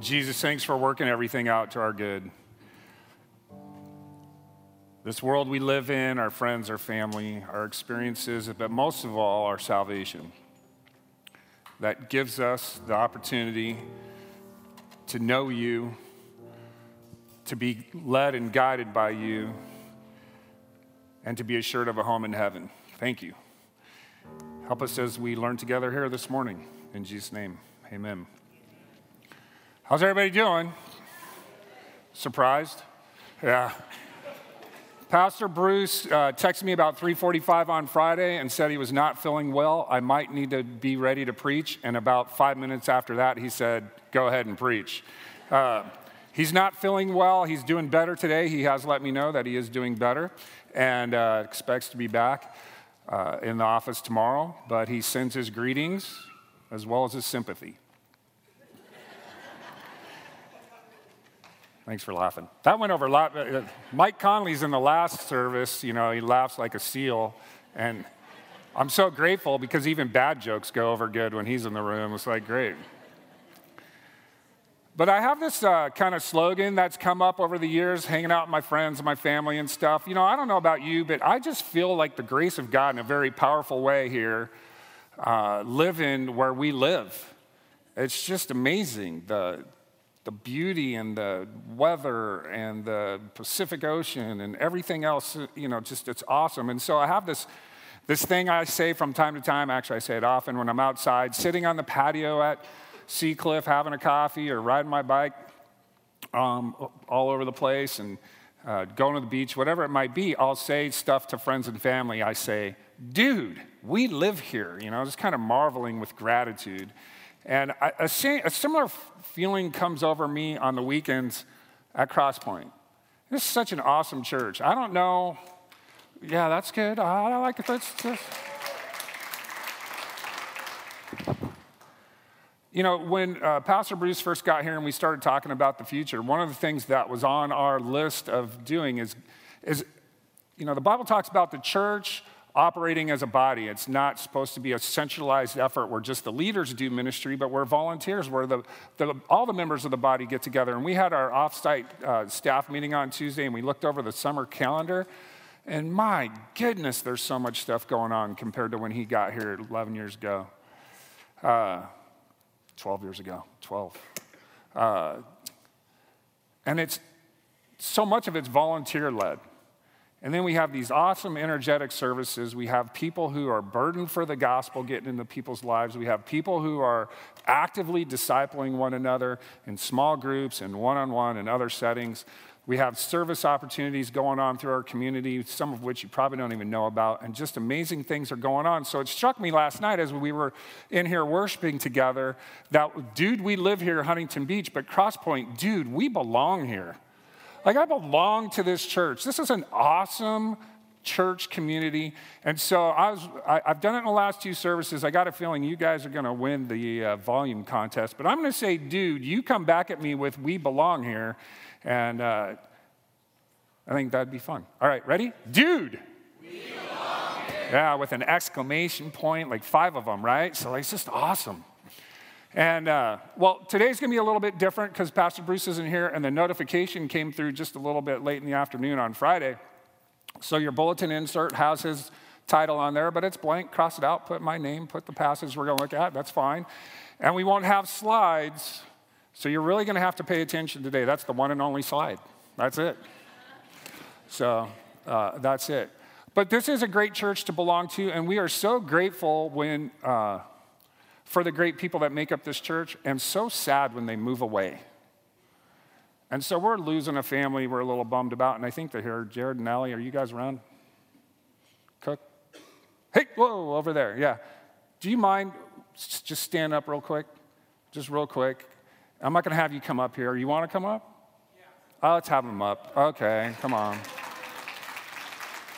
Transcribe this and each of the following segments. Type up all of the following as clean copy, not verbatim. Jesus, thanks for working everything out to our good. This world we live in, our friends, our family, our experiences, but most of all, our salvation. That gives us the opportunity to know you, to be led and guided by you, and to be assured of a home in heaven. Thank you. Help us as we learn together here this morning. In Jesus' name, amen. How's everybody doing? Surprised? Yeah. Pastor Bruce texted me about 3:45 on Friday and said he was not feeling well. I might need to be ready to preach. And about 5 minutes after that, he said, go ahead and preach. He's not feeling well. He's doing better today. He has let me know that he is doing better and expects to be back in the office tomorrow. But he sends his greetings as well as his sympathy. Thanks for laughing. That went over a lot. Mike Conley's in the last service. You know, he laughs like a seal. And I'm so grateful because even bad jokes go over good when he's in the room. It's like, great. But I have this kind of slogan that's come up over the years, hanging out with my friends and my family and stuff. You know, I don't know about you, but I just feel like the grace of God in a very powerful way here, living where we live. It's just amazing, the beauty and the weather and the Pacific Ocean and everything else, you know, just it's awesome. And so I have this thing I say from time to time, actually I say it often when I'm outside, sitting on the patio at Sea Cliff having a coffee or riding my bike all over the place and going to the beach, whatever it might be, I'll say stuff to friends and family. I say, dude, we live here, you know, just kind of marveling with gratitude. And a similar feeling comes over me on the weekends at Crosspoint. This is such an awesome church. I don't know. Yeah, that's good. I like it. You know, when Pastor Bruce first got here and we started talking about the future, one of the things that was on our list of doing is you know, the Bible talks about the church operating as a body. It's not supposed to be a centralized effort where just the leaders do ministry, but we're volunteers, where all the members of the body get together. And we had our offsite staff meeting on Tuesday, and we looked over the summer calendar, and my goodness, there's so much stuff going on compared to when he got here 12 years ago. And it's so much of it's volunteer-led. And then we have these awesome energetic services. We have people who are burdened for the gospel getting into people's lives. We have people who are actively discipling one another in small groups and one-on-one and other settings. We have service opportunities going on through our community, some of which you probably don't even know about, and just amazing things are going on. So it struck me last night as we were in here worshiping together that, dude, we live here in Huntington Beach, but Crosspoint, dude, we belong here. Like, I belong to this church. This is an awesome church community. And so I've done it in the last two services. I got a feeling you guys are going to win the volume contest. But I'm going to say, dude, you come back at me with we belong here. And I think that'd be fun. All right, ready? Dude. We belong here. Yeah, with an exclamation point, like 5 of them, right? So it's just awesome. And, well, today's going to be a little bit different because Pastor Bruce isn't here, and the notification came through just a little bit late in the afternoon on Friday. So your bulletin insert has his title on there, but it's blank. Cross it out, put my name, put the passage we're going to look at. That's fine. And we won't have slides, so you're really going to have to pay attention today. That's the one and only slide. That's it. So that's it. But this is a great church to belong to, and we are so grateful when... for the great people that make up this church, and so sad when they move away. And so we're losing a family we're a little bummed about, and I think they're here. Jared and Allie, are you guys around? Cook? Hey, whoa, over there, yeah. Do you mind just stand up real quick? Just real quick. I'm not going to have you come up here. You want to come up? Yeah. Oh, let's have them up. Okay, come on.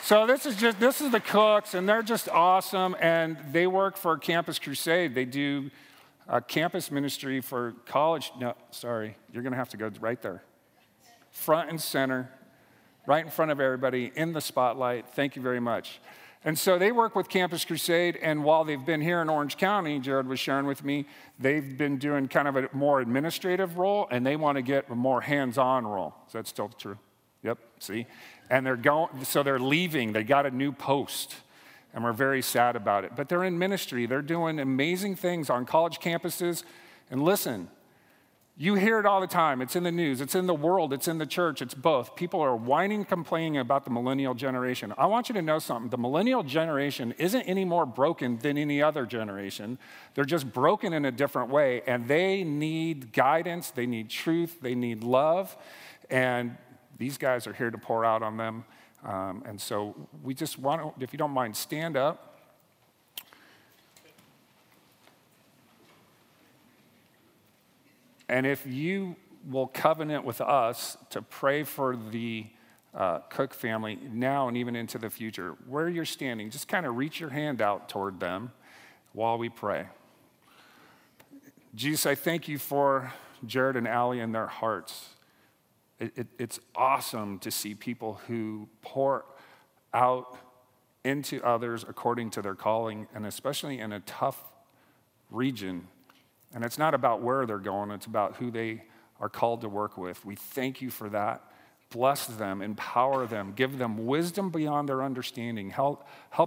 So this is the Cooks, and they're just awesome, and they work for Campus Crusade. They do campus ministry for college. No, sorry, you're going to have to go right there. Front and center, right in front of everybody, in the spotlight. Thank you very much. And so they work with Campus Crusade, and while they've been here in Orange County, Jared was sharing with me, they've been doing kind of a more administrative role, and they want to get a more hands-on role. Is that still true? Yep, see? And they're going, so they're leaving. They got a new post, and we're very sad about it. But they're in ministry. They're doing amazing things on college campuses. And listen, you hear it all the time. It's in the news. It's in the world. It's in the church. It's both. People are whining, complaining about the millennial generation. I want you to know something. The millennial generation isn't any more broken than any other generation. They're just broken in a different way, and they need guidance. They need truth. They need love, and these guys are here to pour out on them. And so we just want to, if you don't mind, stand up. And if you will covenant with us to pray for the Cook family now and even into the future, where you're standing, just kind of reach your hand out toward them while we pray. Jesus, I thank you for Jared and Allie and their hearts. It's awesome to see people who pour out into others according to their calling, and especially in a tough region. And it's not about where they're going, it's about who they are called to work with. We thank you for that. Bless them, empower them, give them wisdom beyond their understanding. Help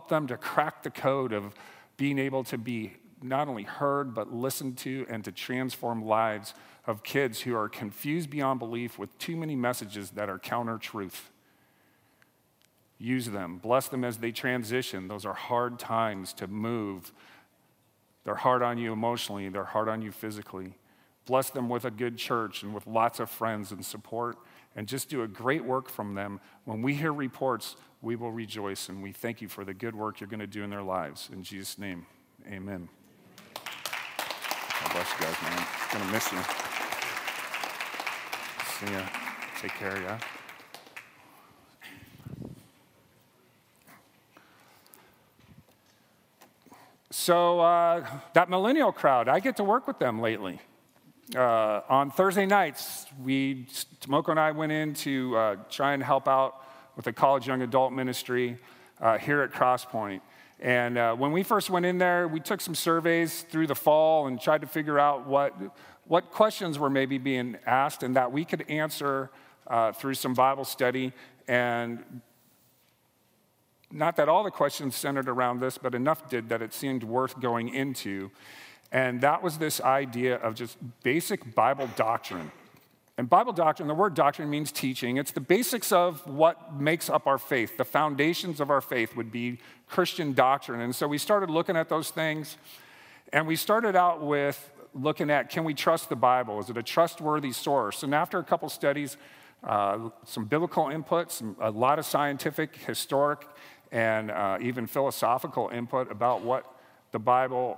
them to crack the code of being able to be not only heard, but listened to, and to transform lives of kids who are confused beyond belief with too many messages that are counter-truth. Use them, bless them as they transition. Those are hard times to move. They're hard on you emotionally. They're hard on you physically. Bless them with a good church and with lots of friends and support, and just do a great work from them. When we hear reports, we will rejoice, and we thank you for the good work you're going to do in their lives. In Jesus' name, amen. God bless you guys, man. I'm going to miss you. See ya. Take care, yeah? So that millennial crowd, I get to work with them lately. On Thursday nights, Tomoko and I went in to try and help out with the college young adult ministry here at Crosspoint. And when we first went in there, we took some surveys through the fall and tried to figure out what questions were maybe being asked and that we could answer through some Bible study. And not that all the questions centered around this, but enough did that it seemed worth going into. And that was this idea of just basic Bible doctrine. And Bible doctrine, the word doctrine means teaching. It's the basics of what makes up our faith. The foundations of our faith would be Christian doctrine. And so we started looking at those things. And we started out with looking at, can we trust the Bible? Is it a trustworthy source? And after a couple studies, some biblical inputs, a lot of scientific, historic, and even philosophical input about what the Bible,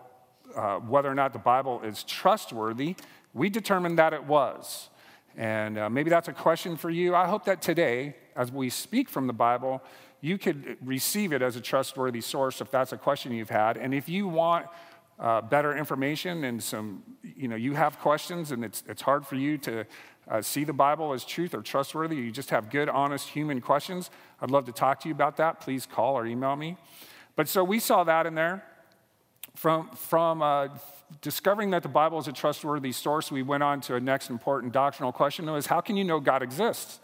whether or not the Bible is trustworthy, we determined that it was. And maybe that's a question for you. I hope that today, as we speak from the Bible, you could receive it as a trustworthy source if that's a question you've had. And if you want better information and some, you have questions and it's hard for you to see the Bible as truth or trustworthy, you just have good, honest human questions, I'd love to talk to you about that. Please call or email me. But so we saw that in there. From discovering that the Bible is a trustworthy source, we went on to a next important doctrinal question, was how can you know God exists?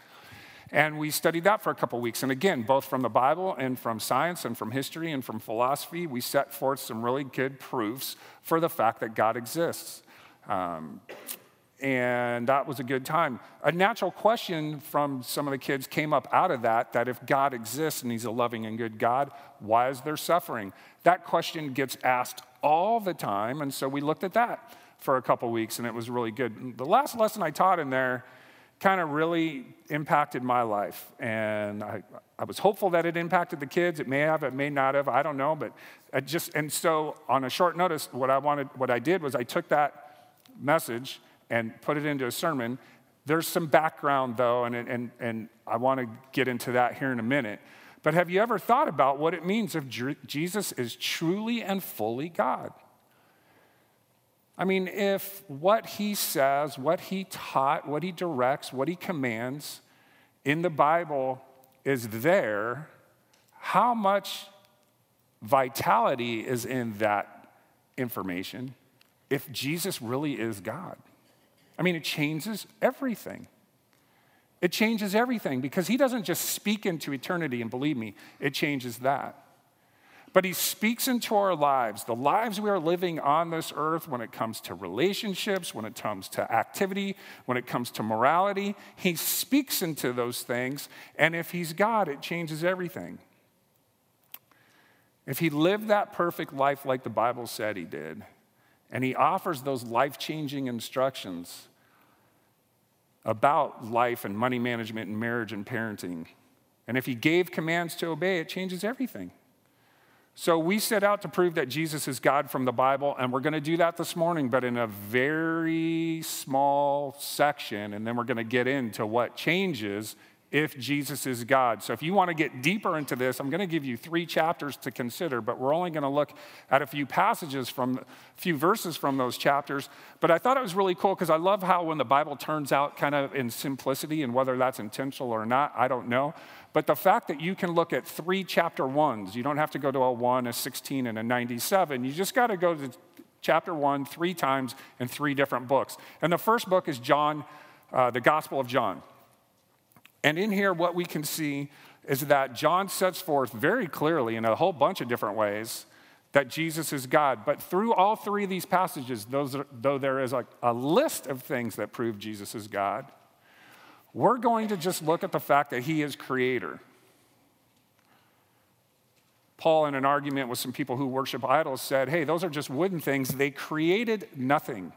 And we studied that for a couple weeks. And again, both from the Bible and from science and from history and from philosophy, we set forth some really good proofs for the fact that God exists. And that was a good time. A natural question from some of the kids came up out of that if God exists and he's a loving and good God, why is there suffering? That question gets asked all the time, and so we looked at that for a couple weeks, and it was really good. The last lesson I taught in there kind of really impacted my life, and I was hopeful that it impacted the kids. It may have, it may not have, I don't know, but it just, and so on a short notice, what I did was I took that message and put it into a sermon. There's some background, though, and I want to get into that here in a minute. But have you ever thought about what it means if Jesus is truly and fully God? I mean, if what he says, what he taught, what he directs, what he commands in the Bible is there, how much Vitality is in that information. If Jesus really is God, I mean, it changes everything. It changes everything because he doesn't just speak into eternity, and believe me, it changes that. But he speaks into our lives, the lives we are living on this earth when it comes to relationships, when it comes to activity, when it comes to morality. He speaks into those things, and if he's God, it changes everything. If he lived that perfect life like the Bible said he did, and he offers those life-changing instructions about life and money management and marriage and parenting, and if he gave commands to obey, it changes everything. So we set out to prove that Jesus is God from the Bible, and we're going to do that this morning, but in a very small section, and then we're going to get into what changes if Jesus is God. So if you want to get deeper into this, I'm going to give you 3 chapters to consider, but we're only going to look at a few passages from, a few verses from those chapters. But I thought it was really cool because I love how when the Bible turns out kind of in simplicity, and whether that's intentional or not, I don't know. But the fact that you can look at 3 chapter 1s, you don't have to go to a 1, a 16, and a 97. You just got to go to chapter 1 3 times in 3 different books. And the first book is John, the Gospel of John. And in here, what we can see is that John sets forth very clearly in a whole bunch of different ways that Jesus is God. But through all 3 of these passages, though there is a list of things that prove Jesus is God, we're going to just look at the fact that he is creator. Paul, in an argument with some people who worship idols, said, hey, those are just wooden things. They created nothing.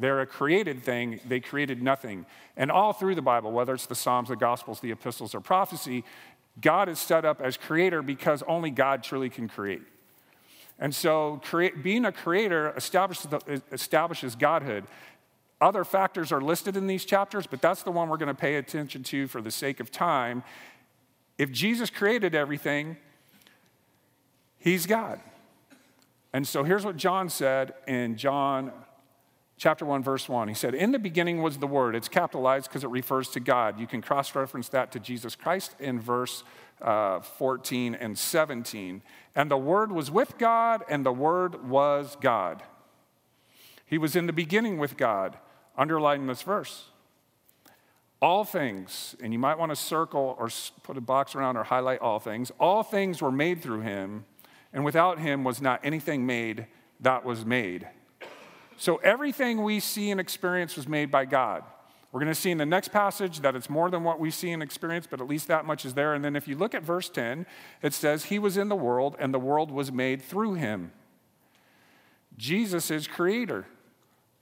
They're a created thing. They created nothing. And all through the Bible, whether it's the Psalms, the Gospels, the Epistles, or prophecy, God is set up as creator because only God truly can create. And so being a creator establishes Godhood. Other factors are listed in these chapters, but that's the one we're going to pay attention to for the sake of time. If Jesus created everything, he's God. And so here's what John said in John chapter 1, verse 1. He said, in the beginning was the Word. It's capitalized because it refers to God. You can cross-reference that to Jesus Christ in verse 14 and 17. And the Word was with God, and the Word was God. He was in the beginning with God. Underline this verse. All things, and you might want to circle or put a box around or highlight all things were made through him, and without him was not anything made that was made. So everything we see and experience was made by God. We're going to see in the next passage that it's more than what we see and experience, but at least that much is there. And then if you look at verse 10, it says, he was in the world, and the world was made through him. Jesus is creator.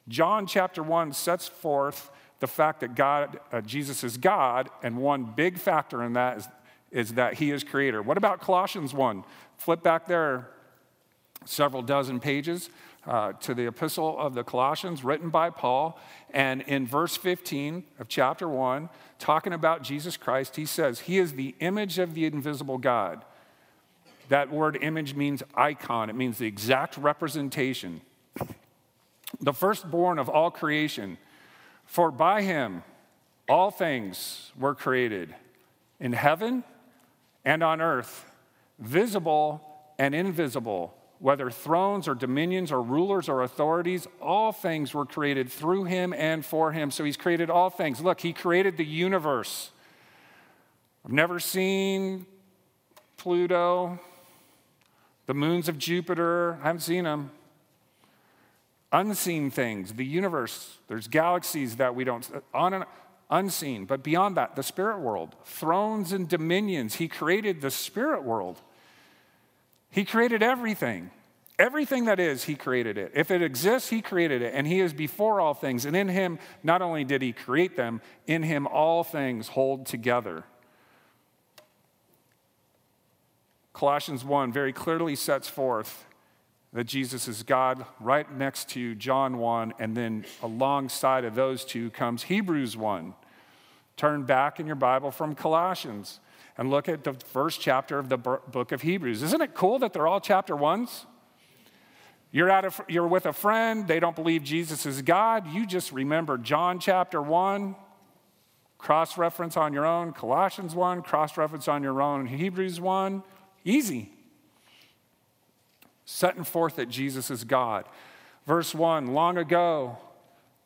John chapter 1 sets forth the fact that Jesus is God, and one big factor in that is that he is creator. What about Colossians 1? Flip back there several dozen pages to the epistle of the Colossians written by Paul, and in verse 15 of chapter 1, talking about Jesus Christ, he says, he is the image of the invisible God. That word image means icon. It means the exact representation. The firstborn of all creation. For by him all things were created in heaven and on earth, visible and invisible, whether thrones or dominions or rulers or authorities, all things were created through him and for him. So he's created all things. Look, he created the universe. I've never seen Pluto. The moons of Jupiter, I haven't seen them. Unseen things, the universe, there's galaxies that we don't, on and unseen. But beyond that, the spirit world, thrones and dominions. He created the spirit world. He created everything. Everything that is, he created it. If it exists, he created it. And he is before all things. And in him, not only did he create them, in him all things hold together. Colossians 1 very clearly sets forth that Jesus is God right next to John 1, and then alongside of those two comes Hebrews 1. Turn back in your Bible from Colossians and look at the first chapter of the book of Hebrews. Isn't it cool that they're all chapter 1s? You're with a friend, they don't believe Jesus is God, you just remember John chapter 1, cross-reference on your own, Colossians 1, cross-reference on your own, Hebrews 1. Easy. setting forth that Jesus is God. Verse 1, long ago,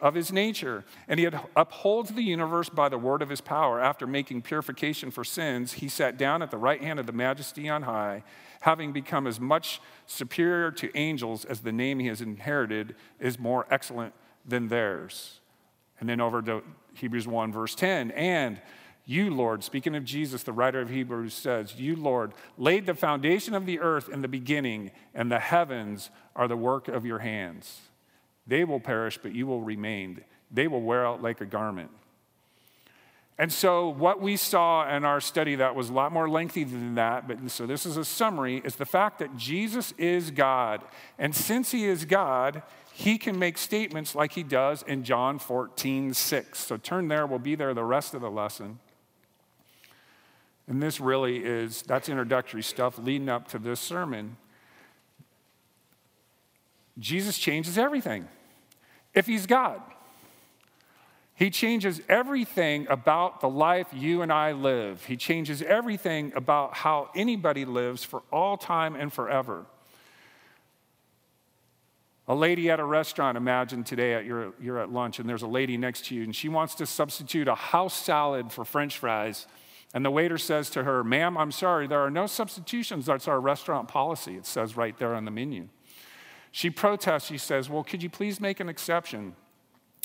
of his nature. And he upholds the universe by the word of his power. After making purification for sins, he sat down at the right hand of the Majesty on high, having become as much superior to angels as the name he has inherited is more excellent than theirs. And then over to Hebrews 1, verse 10. And you, Lord, speaking of Jesus, the writer of Hebrews says, you, Lord, laid the foundation of the earth in the beginning, and the heavens are the work of your hands. They will perish, but you will remain. They will wear out like a garment. And so what we saw in our study that was a lot more lengthy than that, but so this is a summary, is the fact that Jesus is God. And since he is God, he can make statements like he does in John 14:6. So turn there, we'll be there the rest of the lesson. And this really is, that's introductory stuff leading up to this sermon. Jesus changes everything if he's God. He changes everything about the life you and I live. He changes everything about how anybody lives for all time and forever. A lady at a restaurant, imagine today you're at lunch and there's a lady next to you and she wants to substitute a house salad for French fries. And the waiter says to her, ma'am, I'm sorry, there are no substitutions. That's our restaurant policy. It says right there on the menu. She protests, she says, well, could you please make an exception?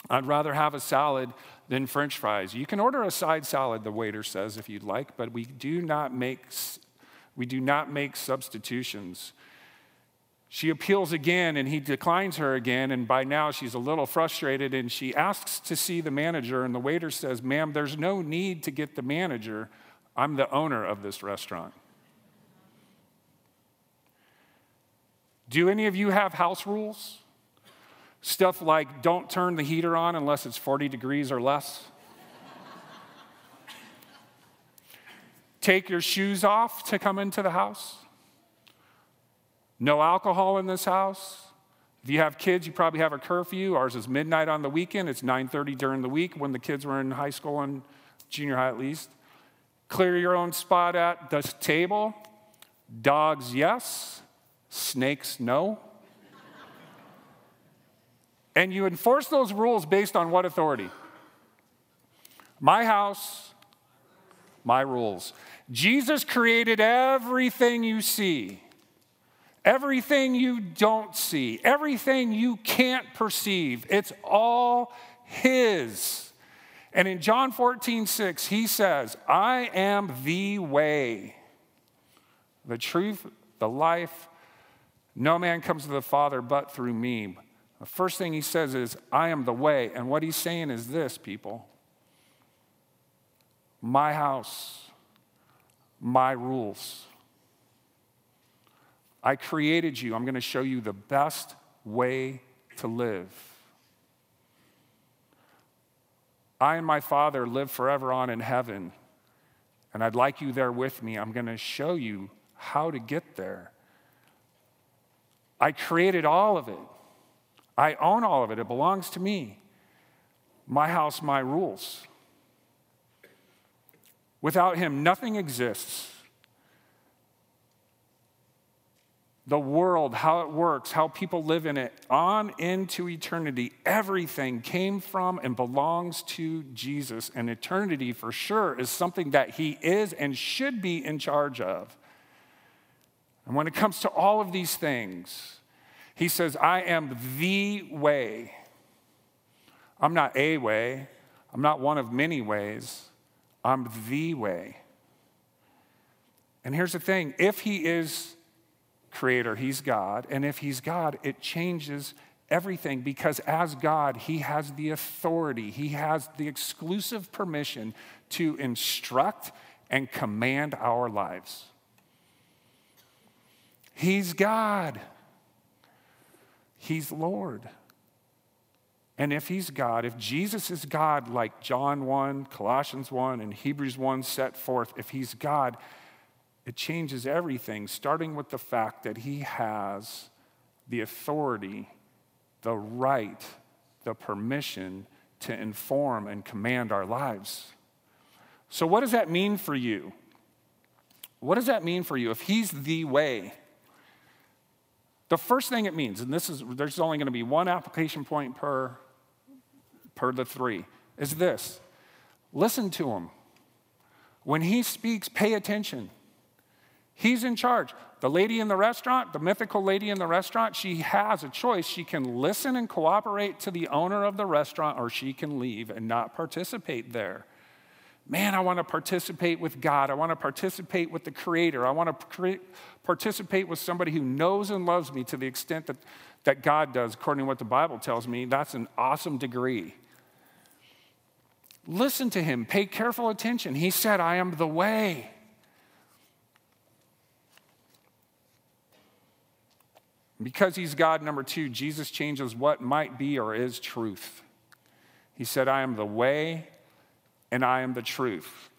I'd rather have a salad than French fries. You can order a side salad, the waiter says, if you'd like, but we do not make substitutions. She appeals again, and he declines her again, and by now she's a little frustrated, and she asks to see the manager, and the waiter says, ma'am, there's no need to get the manager. I'm the owner of this restaurant. Do any of you have house rules? Stuff like don't turn the heater on unless it's 40 degrees or less. Take your shoes off to come into the house. No alcohol in this house. If you have kids, you probably have a curfew. Ours is midnight on the weekend. It's 9:30 during the week when the kids were in high school and junior high at least. Clear your own spot at the table. Dogs, yes. Snakes, no. And you enforce those rules based on what authority? My house, my rules. Jesus created everything you see, everything you don't see, everything you can't perceive. It's all his. And in John 14:6, he says, I am the way, the truth, the life. No man comes to the Father but through me. The first thing he says is, I am the way. And what he's saying is this, people. My house, my rules. I created you. I'm going to show you the best way to live. I and my Father live forever on in heaven, and I'd like you there with me. I'm going to show you how to get there. I created all of it. I own all of it. It belongs to me. My house, my rules. Without him, nothing exists. The world, how it works, how people live in it, on into eternity, everything came from and belongs to Jesus. And eternity, for sure, is something that he is and should be in charge of. And when it comes to all of these things, he says, I am the way. I'm not a way. I'm not one of many ways. I'm the way. And here's the thing. If he is creator, he's God. And if he's God, it changes everything because as God, he has the authority. He has the exclusive permission to instruct and command our lives. He's God. He's Lord. And if he's God, if Jesus is God, like John 1, Colossians 1, and Hebrews 1 set forth, if he's God, It changes everything, starting with the fact that he has the authority, the right, the permission to inform and command our lives. So what does that mean for you? What does that mean for you if he's the way? The first thing it means, and this is, there's only going to be one application point per the three, is this. Listen to him. When he speaks, pay attention. He's in charge. The lady in the restaurant, the mythical lady in the restaurant, she has a choice. She can listen and cooperate to the owner of the restaurant, or she can leave and not participate there. Man, I want to participate with God. I want to participate with the Creator. I want to participate with somebody who knows and loves me to the extent that God does, according to what the Bible tells me. That's an awesome degree. Listen to him. Pay careful attention. He said, I am the way. Because he's God, number two, Jesus changes what might be or is truth. He said, I am the way and I am the truth.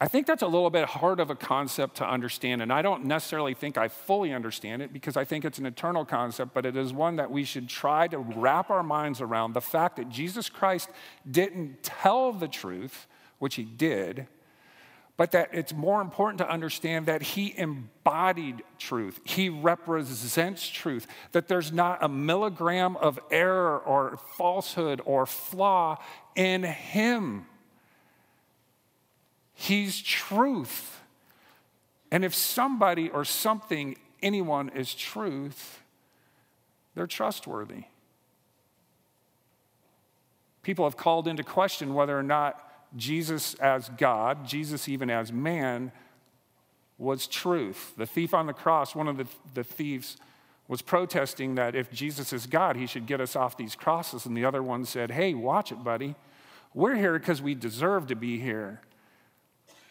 I think that's a little bit hard of a concept to understand, and I don't necessarily think I fully understand it because I think it's an eternal concept, but it is one that we should try to wrap our minds around. The fact that Jesus Christ didn't tell the truth, which he did, but that it's more important to understand that he embodied truth. He represents truth, that there's not a milligram of error or falsehood or flaw in him. He's truth. And if somebody or something, anyone is truth, they're trustworthy. People have called into question whether or not Jesus as God, Jesus even as man, was truth. The thief on the cross, one of the thieves, was protesting that if Jesus is God, he should get us off these crosses. And the other one said, hey, watch it, buddy. We're here because we deserve to be here.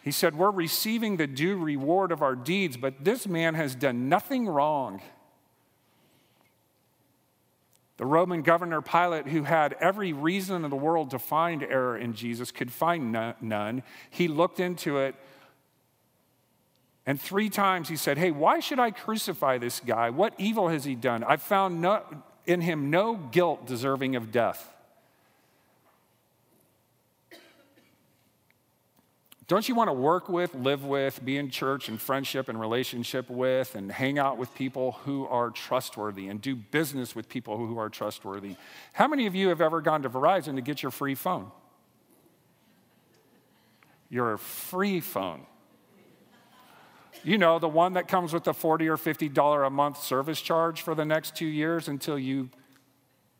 He said, we're receiving the due reward of our deeds, but this man has done nothing wrong. The Roman governor Pilate, who had every reason in the world to find error in Jesus, could find none. He looked into it, and 3 times he said, hey, why should I crucify this guy? What evil has he done? I found in him no guilt deserving of death. Don't you want to work with, live with, be in church and friendship and relationship with, and hang out with people who are trustworthy and do business with people who are trustworthy? How many of you have ever gone to Verizon to get your free phone? Your free phone. You know, the one that comes with the $40 or $50 a month service charge for the next 2 years until you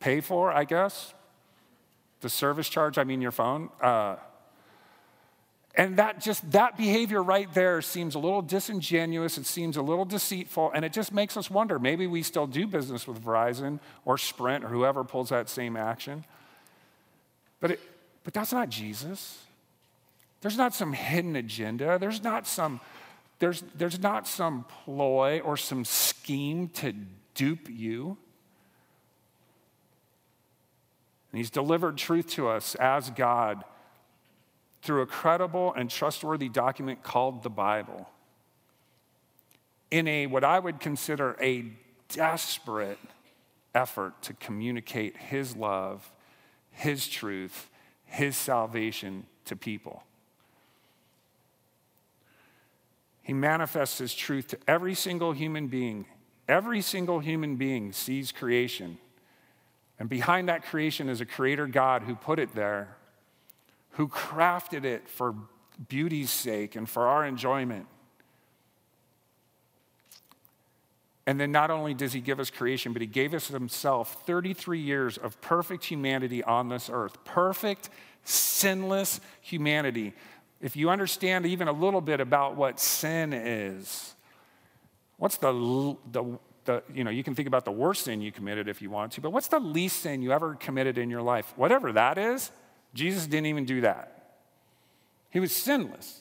pay for, I guess. The service charge, I mean your phone. And that behavior right there seems a little disingenuous, it seems a little deceitful, and it just makes us wonder, maybe we still do business with Verizon or Sprint or whoever pulls that same action. But that's not Jesus. There's not some hidden agenda. There's not some ploy or some scheme to dupe you. And he's delivered truth to us as God through a credible and trustworthy document called the Bible, in a what I would consider a desperate effort to communicate his love, his truth, his salvation to people. He manifests his truth to every single human being. Every single human being sees creation, and behind that creation is a creator God who put it there, who crafted it for beauty's sake and for our enjoyment. And then not only does he give us creation, but he gave us himself 33 years of perfect humanity on this earth. Perfect, sinless humanity. If you understand even a little bit about what sin is, what's the you know, you can think about the worst sin you committed if you want to, but what's the least sin you ever committed in your life? Whatever that is, Jesus didn't even do that. He was sinless.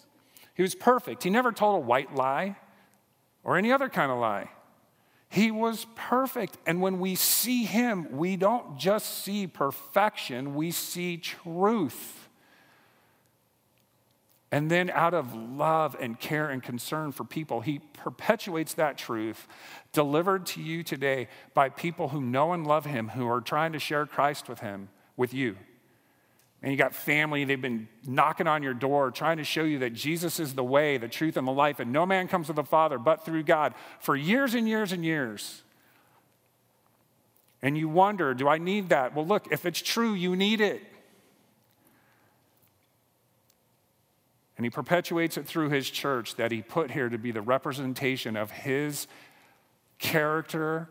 He was perfect. He never told a white lie or any other kind of lie. He was perfect. And when we see him, we don't just see perfection, we see truth. And then out of love and care and concern for people, he perpetuates that truth delivered to you today by people who know and love him, who are trying to share Christ with him, with you. And you got family, they've been knocking on your door, trying to show you that Jesus is the way, the truth, and the life, and no man comes to the Father but through God for years and years and years. And you wonder, do I need that? Well, look, if it's true, you need it. And he perpetuates it through his church that he put here to be the representation of his character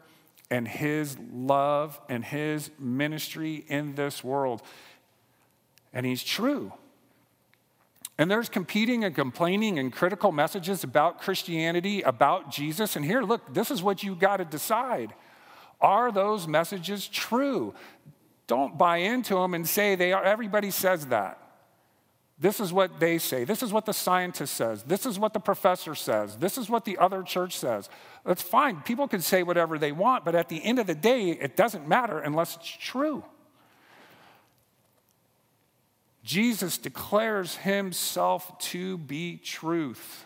and his love and his ministry in this world. And he's true. And there's competing and complaining and critical messages about Christianity, about Jesus. And here, look, this is what you got to decide. Are those messages true? Don't buy into them and say they are. Everybody says that. This is what they say. This is what the scientist says. This is what the professor says. This is what the other church says. That's fine. People can say whatever they want, but at the end of the day, it doesn't matter unless it's true. Jesus declares himself to be truth.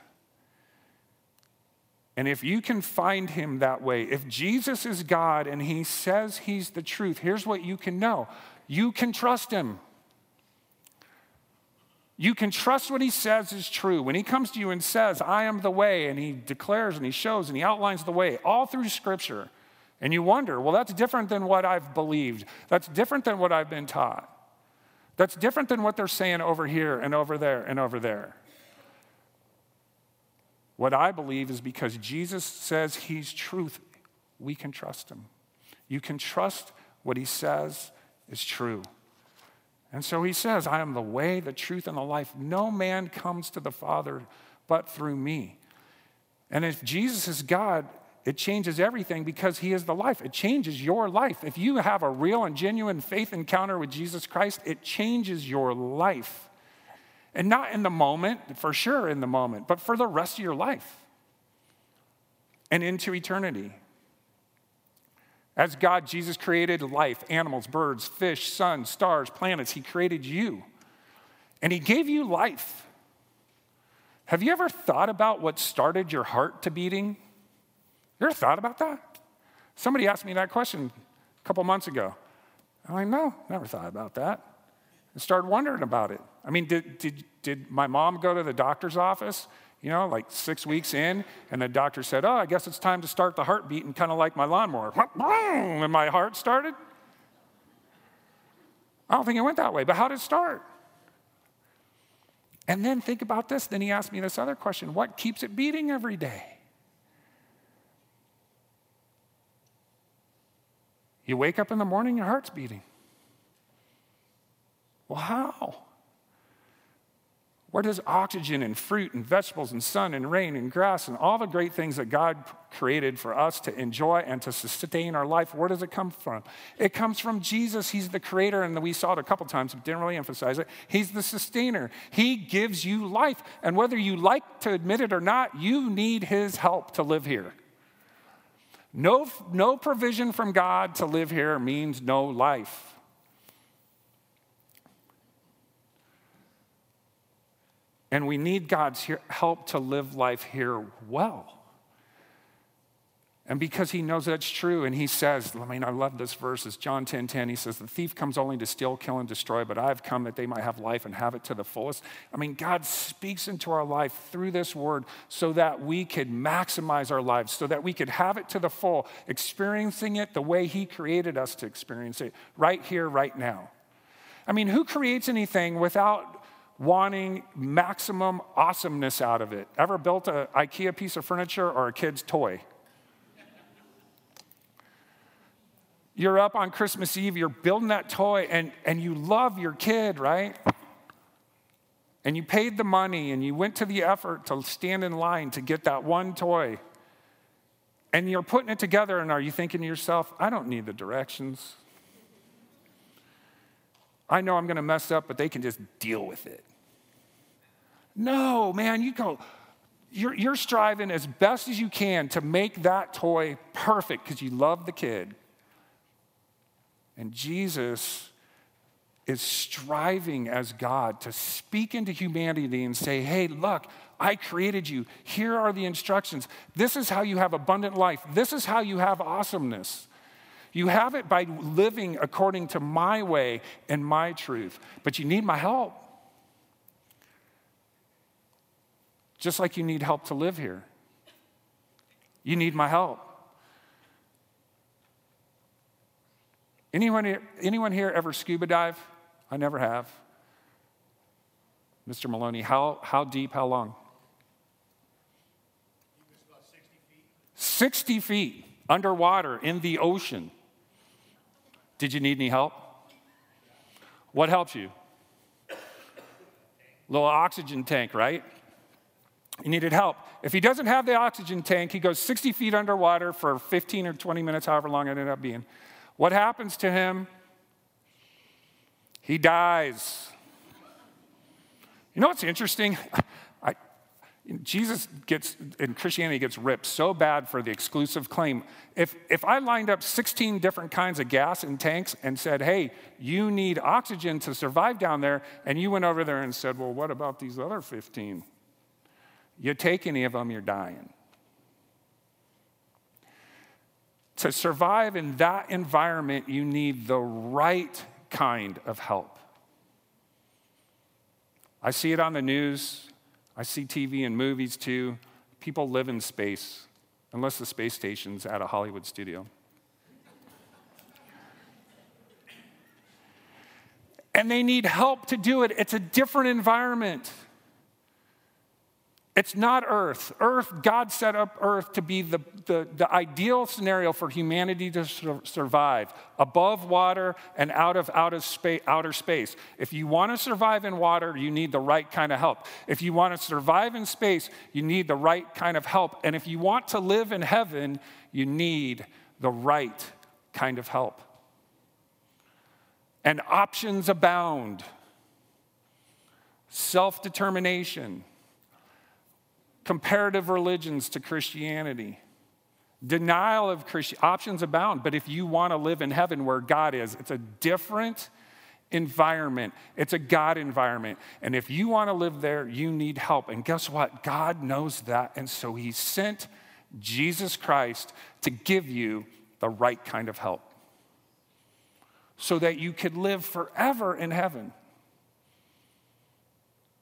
And if you can find him that way, if Jesus is God and he says he's the truth, here's what you can know. You can trust him. You can trust what he says is true. When he comes to you and says, I am the way, and he declares and he shows and he outlines the way all through Scripture, and you wonder, well, that's different than what I've believed. That's different than what I've been taught. That's different than what they're saying over here and over there and over there. What I believe is because Jesus says he's truth, we can trust him. You can trust what he says is true. And so he says, I am the way, the truth, and the life. No man comes to the Father but through me. And if Jesus is God, it changes everything because he is the life. It changes your life. If you have a real and genuine faith encounter with Jesus Christ, it changes your life. And not in the moment, for sure in the moment, but for the rest of your life and into eternity. As God, Jesus created life, animals, birds, fish, sun, stars, planets. He created you. And he gave you life. Have you ever thought about what started your heart to beating? You ever thought about that? Somebody asked me that question a couple months ago. I'm like, no, never thought about that. I started wondering about it. I mean, did my mom go to the doctor's office, you know, like 6 weeks in, and the doctor said, oh, I guess it's time to start the heartbeat, and kind of like my lawnmower. And my heart started? I don't think it went that way, but how did it start? And then think about this. Then he asked me this other question. What keeps it beating every day? You wake up in the morning, your heart's beating. Well, how? Where does oxygen and fruit and vegetables and sun and rain and grass and all the great things that God created for us to enjoy and to sustain our life, where does it come from? It comes from Jesus. He's the creator, and we saw it a couple times, but didn't really emphasize it. He's the sustainer. He gives you life, and whether you like to admit it or not, you need his help to live here. No provision from God to live here means no life. And we need God's help to live life here well. And because he knows that's true, and he says, I mean, I love this verse. It's John 10:10. He says, the thief comes only to steal, kill, and destroy, but I have come that they might have life and have it to the fullest. I mean, God speaks into our life through this word so that we could maximize our lives, so that we could have it to the full, experiencing it the way he created us to experience it, right here, right now. I mean, who creates anything without wanting maximum awesomeness out of it? Ever built an IKEA piece of furniture or a kid's toy? You're up on Christmas Eve, you're building that toy, and you love your kid, right? And you paid the money, and you went to the effort to stand in line to get that one toy. And you're putting it together, and are you thinking to yourself, I don't need the directions. I know I'm going to mess up, but they can just deal with it. No, man, you go. You're striving as best as you can to make that toy perfect because you love the kid. And Jesus is striving as God to speak into humanity and say, hey, look, I created you. Here are the instructions. This is how you have abundant life. This is how you have awesomeness. You have it by living according to my way and my truth, but you need my help. Just like you need help to live here. You need my help. Anyone here ever scuba dive? I never have. Mr. Maloney, how deep, how long? It's about 60 feet. 60 feet underwater in the ocean. Did you need any help? What helps you? Little oxygen tank, right? He needed help. If he doesn't have the oxygen tank, he goes 60 feet underwater for 15 or 20 minutes, however long it ended up being. What happens to him? He dies. You know what's interesting? Christianity gets ripped so bad for the exclusive claim. If I lined up 16 different kinds of gas in tanks and said, hey, you need oxygen to survive down there, and you went over there and said, well, what about these other 15? You take any of them, you're dying. To survive in that environment, you need the right kind of help. I see it on the news. I see TV and movies too. People live in space, unless the space station's at a Hollywood studio. And they need help to do it. It's a different environment. It's not Earth. Earth, God set up Earth to be the ideal scenario for humanity to survive, above water and outer space. If you want to survive in water, you need the right kind of help. If you want to survive in space, you need the right kind of help. And if you want to live in heaven, you need the right kind of help. And options abound. Self-determination. Comparative religions to Christianity. Denial of Christianity. Options abound, but if you want to live in heaven where God is, it's a different environment. It's a God environment. And if you want to live there, you need help. And guess what? God knows that, and so he sent Jesus Christ to give you the right kind of help so that you could live forever in heaven.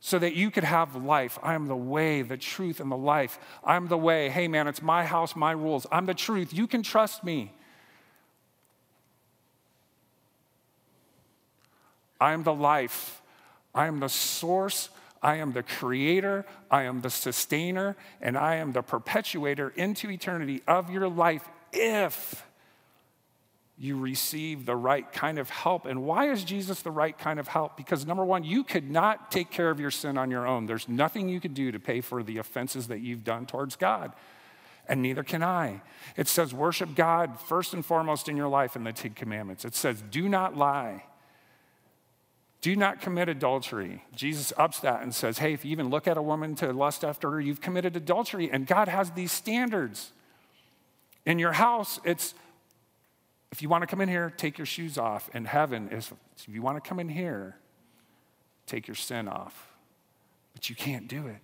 So that you could have life. I am the way, the truth, and the life. I'm the way. Hey, man, it's my house, my rules. I'm the truth. You can trust me. I am the life. I am the source. I am the creator. I am the sustainer. And I am the perpetuator into eternity of your life if you receive the right kind of help. And why is Jesus the right kind of help? Because number one, you could not take care of your sin on your own. There's nothing you could do to pay for the offenses that you've done towards God. And neither can I. It says worship God first and foremost in your life in the 10 commandments. It says do not lie. Do not commit adultery. Jesus ups that and says, hey, if you even look at a woman to lust after her, you've committed adultery. And God has these standards. In your house, it's, if you want to come in here, take your shoes off. In heaven, if you want to come in here, take your sin off. But you can't do it.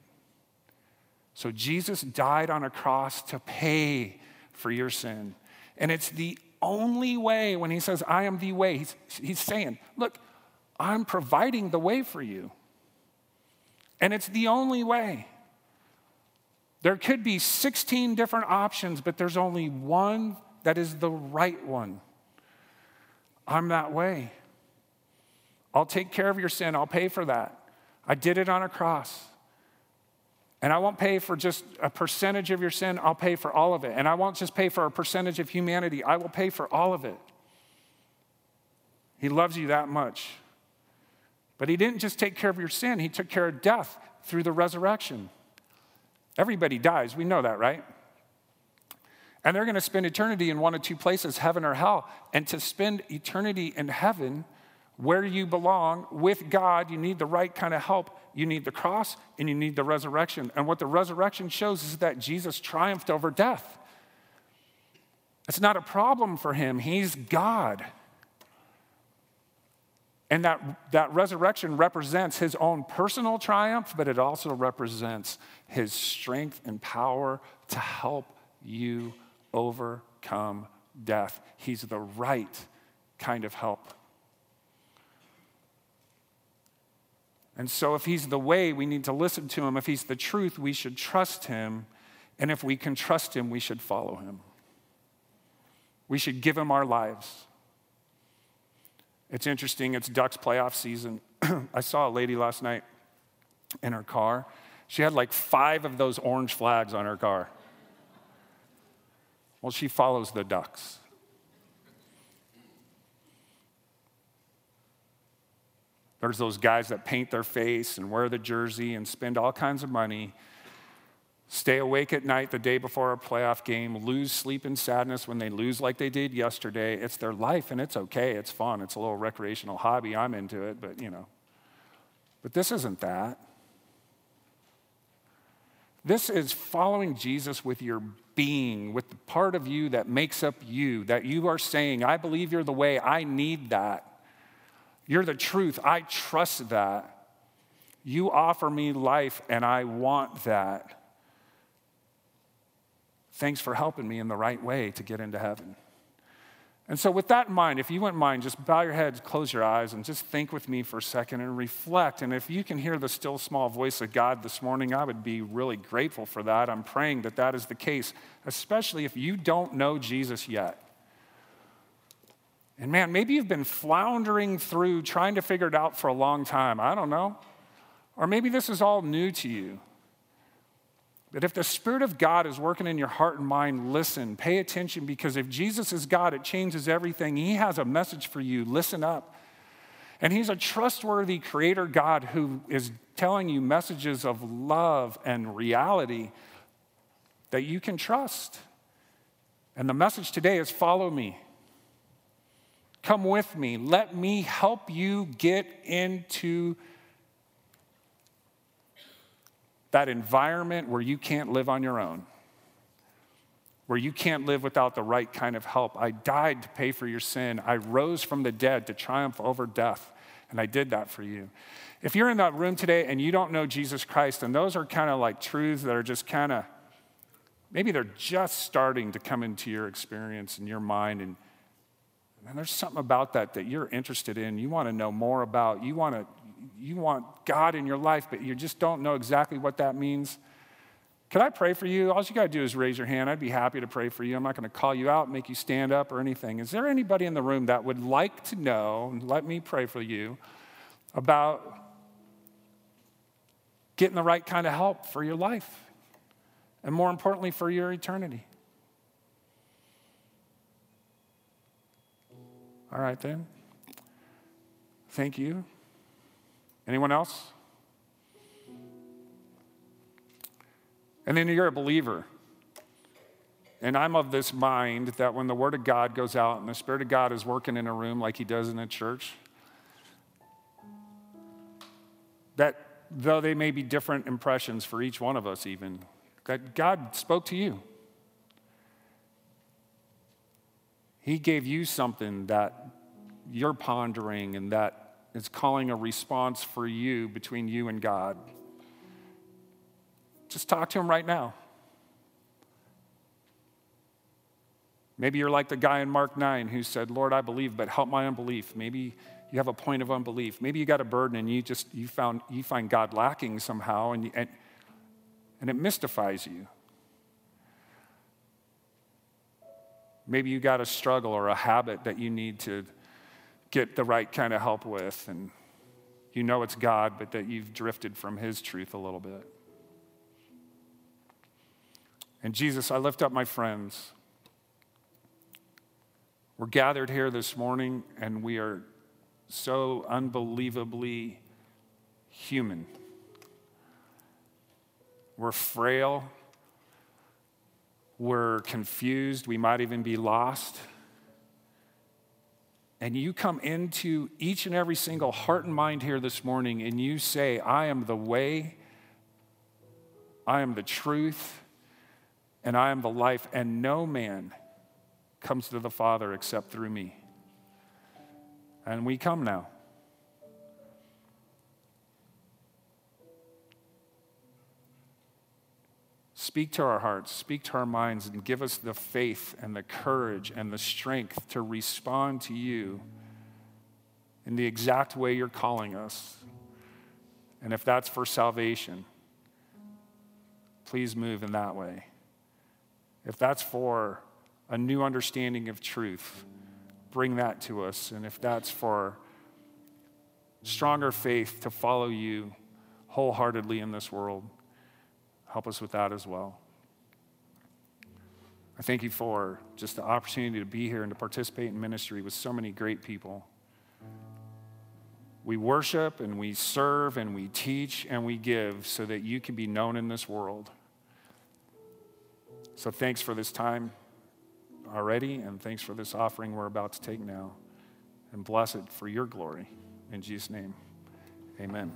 So Jesus died on a cross to pay for your sin. And it's the only way. When he says, I am the way, he's saying, look, I'm providing the way for you. And it's the only way. There could be 16 different options, but there's only one that is the right one. I'm that way. I'll take care of your sin. I'll pay for that. I did it on a cross. And I won't pay for just a percentage of your sin. I'll pay for all of it. And I won't just pay for a percentage of humanity. I will pay for all of it. He loves you that much. But he didn't just take care of your sin. He took care of death through the resurrection. Everybody dies. We know that, right? And they're going to spend eternity in one of two places, heaven or hell. And to spend eternity in heaven, where you belong, with God, you need the right kind of help. You need the cross and you need the resurrection. And what the resurrection shows is that Jesus triumphed over death. It's not a problem for him. He's God. And that resurrection represents his own personal triumph, but it also represents his strength and power to help you overcome death. He's the right kind of help. And so if he's the way, we need to listen to him. If he's the truth, we should trust him. And if we can trust him, we should follow him. We should give him our lives. It's interesting, it's Ducks playoff season. I saw a lady last night in her car. She had like 5 of those orange flags on her car. Well, she follows the Ducks. There's those guys that paint their face and wear the jersey and spend all kinds of money, stay awake at night the day before a playoff game, lose sleep in sadness when they lose like they did yesterday. It's their life, and it's okay. It's fun. It's a little recreational hobby. I'm into it, but you know. But this isn't that. This is following Jesus with your being, with the part of you that makes up you, that you are saying, I believe you're the way. I need that. You're the truth. I trust that. You offer me life, and I want that. Thanks for helping me in the right way to get into heaven. And so with that in mind, if you wouldn't mind, just bow your heads, close your eyes, and just think with me for a second and reflect. And if you can hear the still small voice of God this morning, I would be really grateful for that. I'm praying that that is the case, especially if you don't know Jesus yet. And man, maybe you've been floundering through trying to figure it out for a long time. I don't know. Or maybe this is all new to you. But if the Spirit of God is working in your heart and mind, listen, pay attention, because if Jesus is God, it changes everything. He has a message for you. Listen up. And he's a trustworthy creator God who is telling you messages of love and reality that you can trust. And the message today is follow me. Come with me. Let me help you get into that environment where you can't live on your own, where you can't live without the right kind of help. I died to pay for your sin. I rose from the dead to triumph over death, and I did that for you. If you're in that room today and you don't know Jesus Christ, and those are kind of like truths that are just kind of, maybe they're just starting to come into your experience and your mind, and there's something about that you're interested in, you want to know more about, you want God in your life, but you just don't know exactly what that means. Can I pray for you? All you got to do is raise your hand. I'd be happy to pray for you. I'm not going to call you out, make you stand up or anything. Is there anybody in the room that would like to know, and let me pray for you, about getting the right kind of help for your life and more importantly for your eternity? All right, then. Thank you. Anyone else? And then you're a believer. And I'm of this mind that when the Word of God goes out and the Spirit of God is working in a room like he does in a church, that though they may be different impressions for each one of us even, that God spoke to you. He gave you something that you're pondering and that is calling a response for you between you and God. Just talk to him right now. Maybe you're like the guy in Mark 9 who said, Lord, I believe, but help my unbelief. Maybe you have a point of unbelief. Maybe you got a burden and you find God lacking somehow and it mystifies you. Maybe you got a struggle or a habit that you need to get the right kind of help with, and you know it's God, but that you've drifted from his truth a little bit. And Jesus, I lift up my friends. We're gathered here this morning, and we are so unbelievably human. We're frail. We're confused. We might even be lost. And you come into each and every single heart and mind here this morning, and you say, I am the way, I am the truth, and I am the life, and no man comes to the Father except through me. And we come now. Speak to our hearts, speak to our minds, and give us the faith and the courage and the strength to respond to you in the exact way you're calling us. And if that's for salvation, please move in that way. If that's for a new understanding of truth, bring that to us. And if that's for stronger faith to follow you wholeheartedly in this world, help us with that as well. I thank you for just the opportunity to be here and to participate in ministry with so many great people. We worship and we serve and we teach and we give so that you can be known in this world. So thanks for this time already, and thanks for this offering we're about to take now. And bless it for your glory. In Jesus' name, amen.